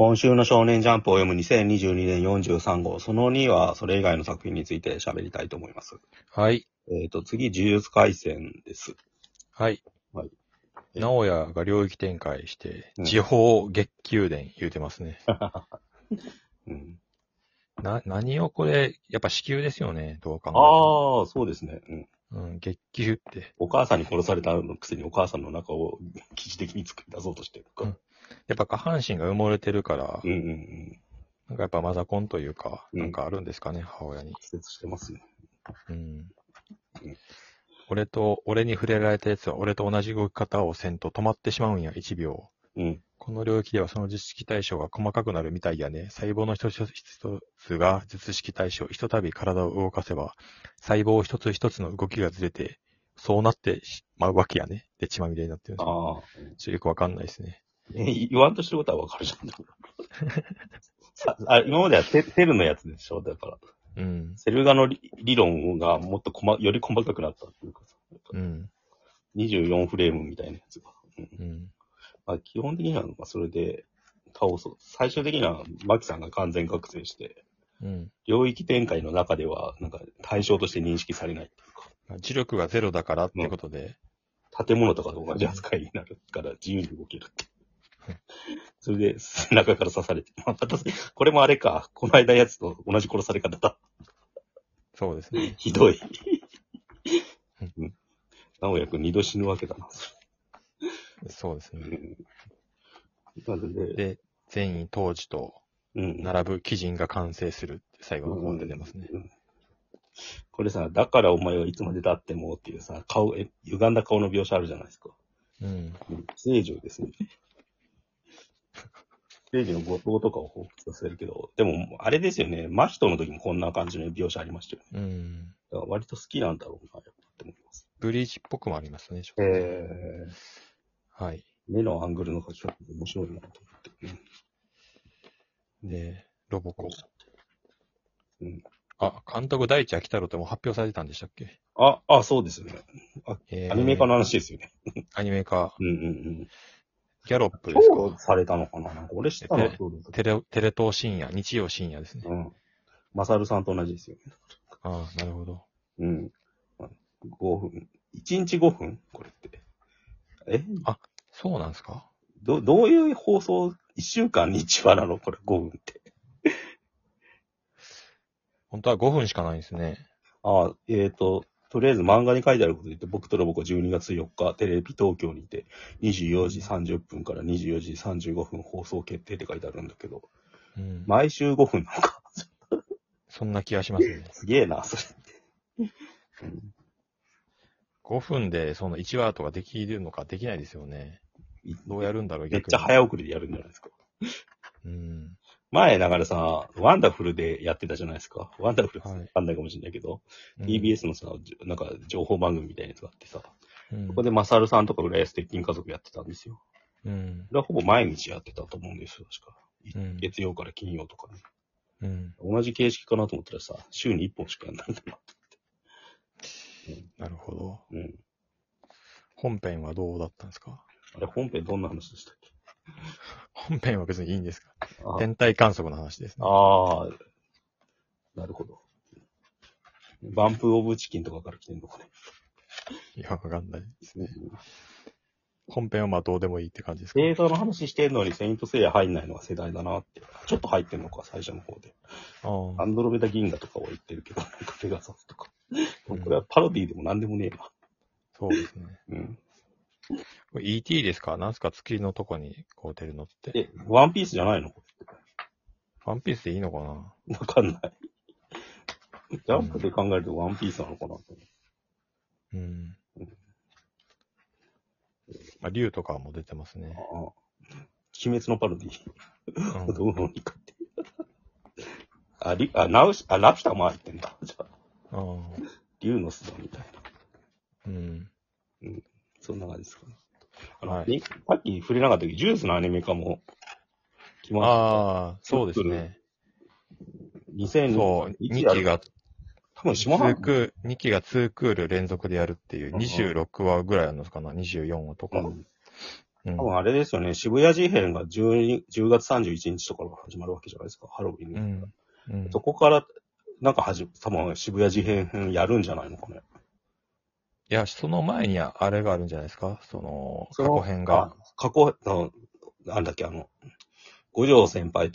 今週の少年ジャンプを読む2022年43号、その2はそれ以外の作品について喋りたいと思います。はい。次、呪術廻戦です。はい。はい。直哉が領域展開して、地方月給伝言うてますね。うん、何をこれ、やっぱ支給ですよね、どう考えても。ああ、そうですね。うんうん、月給って。お母さんに殺されたのくせにお母さんの中を記事的に作り出そうとしてるか、うん。やっぱ下半身が埋もれてるから、うんうんうん、なんかやっぱマザコンというか、うん、なんかあるんですかね、母親に。屈折してますよ、ねうん。俺に触れられたやつは俺と同じ動き方をせんと止まってしまうんや、1秒。うん、この領域ではその術式対象が細かくなるみたいやね。細胞の一つ一つが術式対象、ひとたび体を動かせば、細胞一つ一つの動きがずれて、そうなってしまうわけやね。で、血まみれになってるんですよ。ちょっとよくわかんないですね。言わんとしてることはわかるじゃん。今まではテルのやつでしょ、だから。うん。セルガの理論がもっとより細かくなったっていうかさ。うん。24フレームみたいなやつが。うん。うんまあ、基本的にはそれで倒そう。最終的にはマキさんが完全覚醒して、うん、領域展開の中ではなんか対象として認識されないっていうか。磁力がゼロだからってことで、建物とかと同じ扱いになるから自由に動けるって。それで背中から刺されて、これもあれか、この間のやつと同じ殺され方だ。そうですね。ひどい。うん。直哉くん2度死ぬわけだな。そうですね。で、善意当時と並ぶ基人が完成するって最後の方で出ますね、うんうん。これさ、だからお前はいつまで経ってもっていうさ、歪んだ顔の描写あるじゃないですか。うん。正常ですね。正常の後藤とかを彷彿させるけど、でもあれですよね、真人の時もこんな感じの描写ありましたよね。うん。だから割と好きなんだろうな、って思います。ブリーチっぽくもありますね、ちょっと。はい。目のアングルの描き方面白いなと思って、ね。で、ロボコ。うん。あ、監督第一秋太郎ってもう発表されてたんでしたっけ？あ、そうですよね。アニメ化の話ですよね。アニメ化。うんうんうん。ギャロップですか？評価されたのかな？なんか俺知ったの？テレ東深夜、日曜深夜ですね。うん。マサルさんと同じですよね。ああ、なるほど。うん。5分。1日5分？これって。あ、そうなんですか？どういう放送、1週間に1話なの？これ5分って。本当は5分しかないんですね。ああ、とりあえず漫画に書いてあることで言って、僕とロボコ12月4日、テレビ東京にて、24時30分から24時35分放送決定って書いてあるんだけど、うん、毎週5分なのか。そんな気がしますね。すげえな、それって。うん5分でその1話とかできるのかできないですよね。どうやるんだろう、逆に。めっちゃ早送りでやるんじゃないですか。うん。前、だからさ、ワンダフルでやってたじゃないですか。ワンダフルわかんないかもしれないけど、はい、TBS のさ、なんか情報番組みたいなやつがあってさ、うん、そこでマサルさんとか浦安鉄筋家族やってたんですよ。うん。それはほぼ毎日やってたと思うんですよ、確か。うん、月曜から金曜とかね。うん。同じ形式かなと思ったらさ、週に1本しかやんないんだな。なるほど、うん。本編はどうだったんですか？あれ、本編どんな話でしたっけ？本編は別にいいんですか？天体観測の話ですね。ああ、なるほど。バンプオブチキンとかから来てんのかね。いや、わかんないですね。本編はまあどうでもいいって感じですか？映像の話してんのにセイントセイヤ入んないのが世代だなって。ちょっと入ってんのか、最初の方で。アンドロメダ銀河とかは言ってるけど、なんかペガサスとか。これはパロディでも何でもねえな。そうですね。うん。E.T. ですか？なんすか月のとこにこう出るのって。ワンピースじゃないの？ワンピースでいいのかな？わかんない。ジャンプで考えるとワンピースなのかなって。うん。まあ、竜とかも出てますね。ああ。鬼滅のパロディ。うん、どうのにかって。ラピュタも入ってんだ。じゃあ。ああ。竜の巣みたいな。うん。うん。そんな感じですかね。はい、さっき触れなかったけど、ジュースのアニメ化も来ました。ああ、そうですね。そう、2期が、多分下半期。2期が2クール連続でやるっていう、26話ぐらいあるのかな、24話とか。うん、うん、多分あれですよね、渋谷事変が10月31日とかが始まるわけじゃないですか、ハロウィンの、うんうん。そこから、なんか多分渋谷事変編やるんじゃないのかね。いや、その前にあれがあるんじゃないですか、その過去編が。過去、なんだっけ、五条先生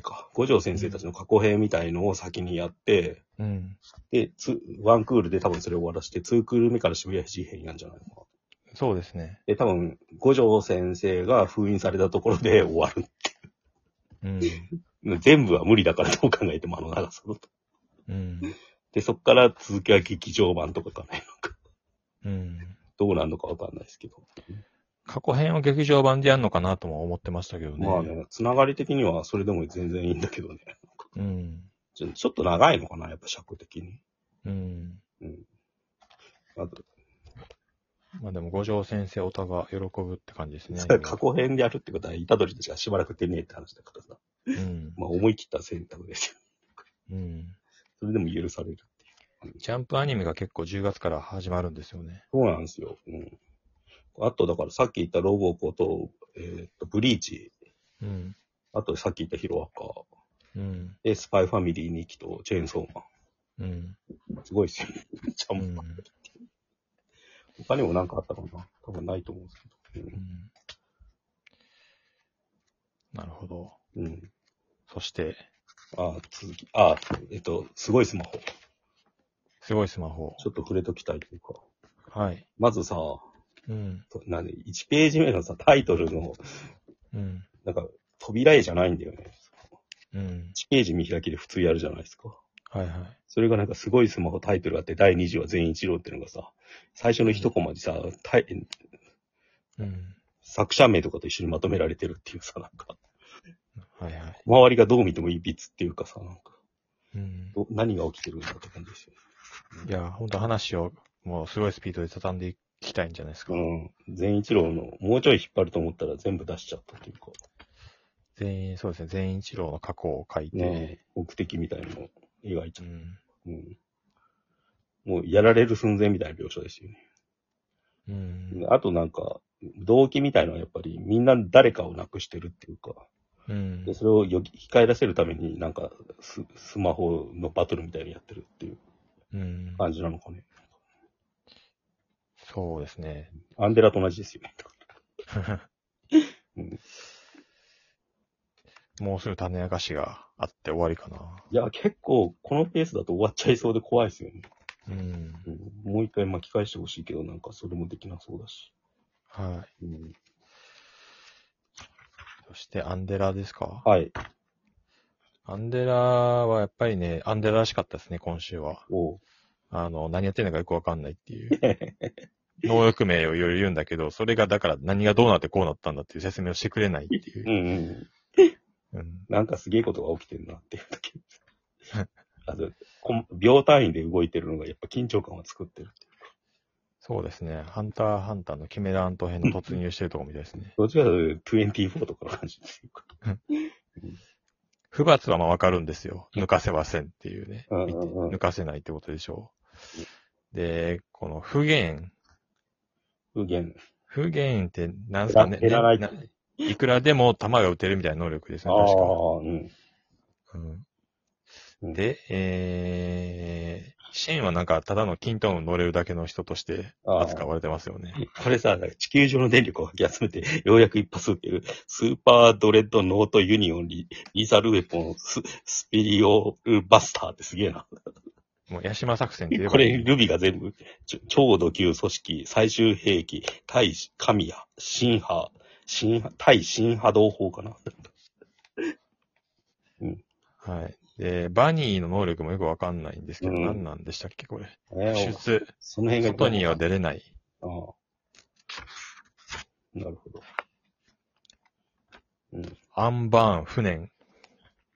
か。五条先生たちの過去編みたいのを先にやって、うん、で、ワンクールで多分それを終わらして、ツークール目から渋谷事変やんじゃないのか。そうですね。で、多分、五条先生が封印されたところで終わるって。うん、全部は無理だからどう考えても長さだと。うん、で、そっから続きは劇場版とかかね。うん、どうなるのかわかんないですけど。過去編を劇場版でやるのかなとも思ってましたけどね。まあね、つながり的にはそれでも全然いいんだけどね。うん。ちょっと長いのかな、やっぱ尺的に。うん。うん。まあでも五条先生おたが喜ぶって感じですね。過去編でやるってことは、虎杖たちがしばらく出ねえって話だからさ。うん。まあ思い切った選択ですよ。うん。それでも許されるっていう。ジャンプアニメが結構10月から始まるんですよね。そうなんですよ。うん。あとだからさっき言ったロボコと、ブリーチ。うん。あとさっき言ったヒロアカ。うん。で、スパイファミリー2期とチェーンソーマン。うん。すごいっすよね。ジャンプアニメ。他にも何かあったかな、多分ないと思うんですけど、うんうん、なるほど、うん、そして続きすごいスマホちょっと触れときたいというか、はい、まずさ、うん、なんで1ページ目のさタイトルの、うん、なんか扉絵じゃないんだよね、うん、1ページ見開きで普通やるじゃないですか、はいはい、それがなんかすごいスマホタイトルあって第2次は全一郎っていうのがさ最初の一コマでさ、うん、作者名とかと一緒にまとめられてるっていうさなんか、はいはい、周りがどう見てもいびつっていうかさなんか、うん、何が起きてるんだって感じですよ、うん、いや本当話をもうすごいスピードで畳んでいきたいんじゃないですか、うん、全一郎のもうちょい引っ張ると思ったら全部出しちゃったっていうかそうですね全一郎の過去を書いて、ね、目的みたいなの描いちゃう、うんうん。もうやられる寸前みたいな描写ですよね。うん、あとなんか、動機みたいなのはやっぱりみんな誰かを亡くしてるっていうか、うん、でそれを引き返らせるためになんかスマホのバトルみたいにやってるっていう感じなのかね。うん、そうですね。アンデラと同じですよね。うんもうすぐ種明かしがあって終わりかな。いや、結構このペースだと終わっちゃいそうで怖いですよね。うん。もう一回巻き返してほしいけど、なんかそれもできなそうだし。はい。うん、そしてアンデラですか？はい。アンデラはやっぱりね、アンデラらしかったですね、今週は。おう。何やってんのかよくわかんないっていう。能力名をいろいろ言うんだけど、それがだから何がどうなってこうなったんだっていう説明をしてくれないっていう。うんうん。うん、なんかすげえことが起きてるなっていうだけです。秒単位で動いてるのがやっぱ緊張感を作ってるっていうか。そうですね。ハンターハンターのキメラアント編の突入してるとこみたいですね。どちらかというと24とかの感じですよ。不罰はまあわかるんですよ。抜かせませんっていうね。抜かせないってことでしょう。で、この不言って何すかね。いくらでも弾が撃てるみたいな能力ですね、確か。ああ、うん。うん。で、シェーンはなんか、ただの均等の乗れるだけの人として扱われてますよね。これさ、地球上の電力をかき集めて、ようやく一発撃てる、スーパードレッドノートユニオンリーサルウェポンスピリオルバスターってすげえな。もう、ヤシマ作戦って言えばいい。これ、ルビが全部、超度級組織、最終兵器、対神谷、神波、対新波動砲かな、うん。はい。で、バニーの能力もよくわかんないんですけど、うん、何なんでしたっけ、これ。その辺が外には出れない。ああ。なるほど。うん、アンバーン、不燃。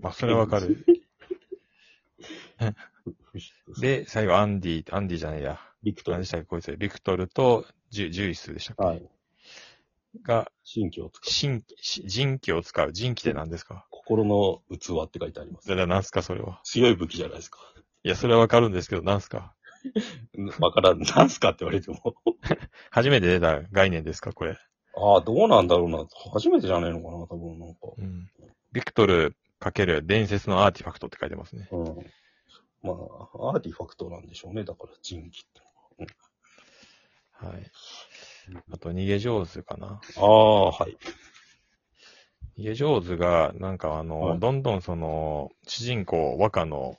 まあ、それはわかる。で、最後、アンディじゃないや。ビクトル。何でしたっけ、こいつ。ビクトルとジュイスでしたっけ。はい。が、神器を使う。神器って何ですか？心の器って書いてあります。だから何すかそれは。強い武器じゃないですか。いや、それはわかるんですけど、何すかわからん。何すかって言われても。初めて出た概念ですかこれ。ああ、どうなんだろうな。初めてじゃないのかな、多分なんか。うん。ビクトル×伝説のアーティファクトって書いてますね。うん。まあ、アーティファクトなんでしょうね。だから、人気って。うん、はい。あと、逃げ上手かな。ああ、はい。逃げ上手が、なんかはい、どんどんその、主人公、若の、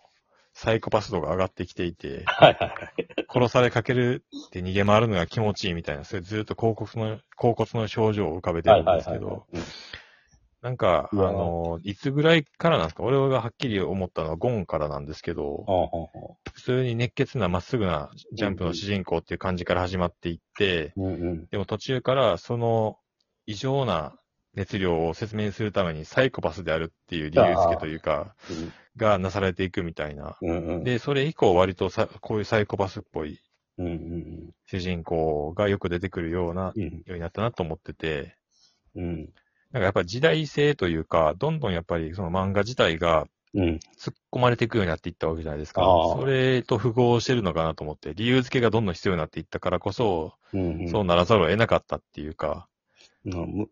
サイコパス度が上がってきていて、はいはいはい、殺されかけるって逃げ回るのが気持ちいいみたいな、それずっと甲骨の症状を浮かべてるんですけど、はいはいはいはい、なんか、いつぐらいからなんですか、俺がはっきり思ったのはゴンからなんですけど、普通に熱血なまっすぐなジャンプの主人公っていう感じから始まっていって、うんうん、でも途中からその異常な熱量を説明するためにサイコパスであるっていう理由付けというか、がなされていくみたいな、うんうん、でそれ以降割とこういうサイコパスっぽい主人公がよく出てくるような、うん、ようになったなと思ってて、うん、なんかやっぱり時代性というかどんどんやっぱりその漫画自体が突っ込まれていくようになっていったわけじゃないですか、うん、それと符合してるのかなと思って理由付けがどんどん必要になっていったからこそ、うんうん、そうならざるを得なかったっていうか、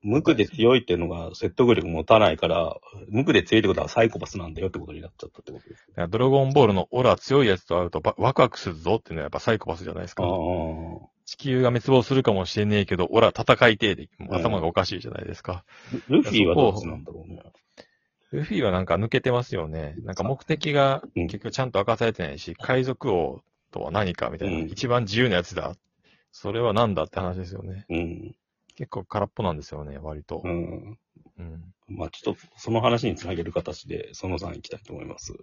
無垢で強いっていうのが説得力持たないから、無垢で強いってことはサイコパスなんだよってことになっちゃったってことです。だからドラゴンボールのオラ強いやつと会うとワクワクするぞっていうのはやっぱサイコパスじゃないですか。地球が滅亡するかもしれねえけど、オラ戦いてえで、頭がおかしいじゃないですか。ルフィはどっちなんだろうね。ルフィはなんか抜けてますよね。なんか目的が結局ちゃんと明かされてないし、海賊王とは何かみたいな、一番自由なやつだ。それはなんだって話ですよね。うん。結構空っぽなんですよね、割と。うん。うん。まあちょっとその話につなげる形で、その3行きたいと思います。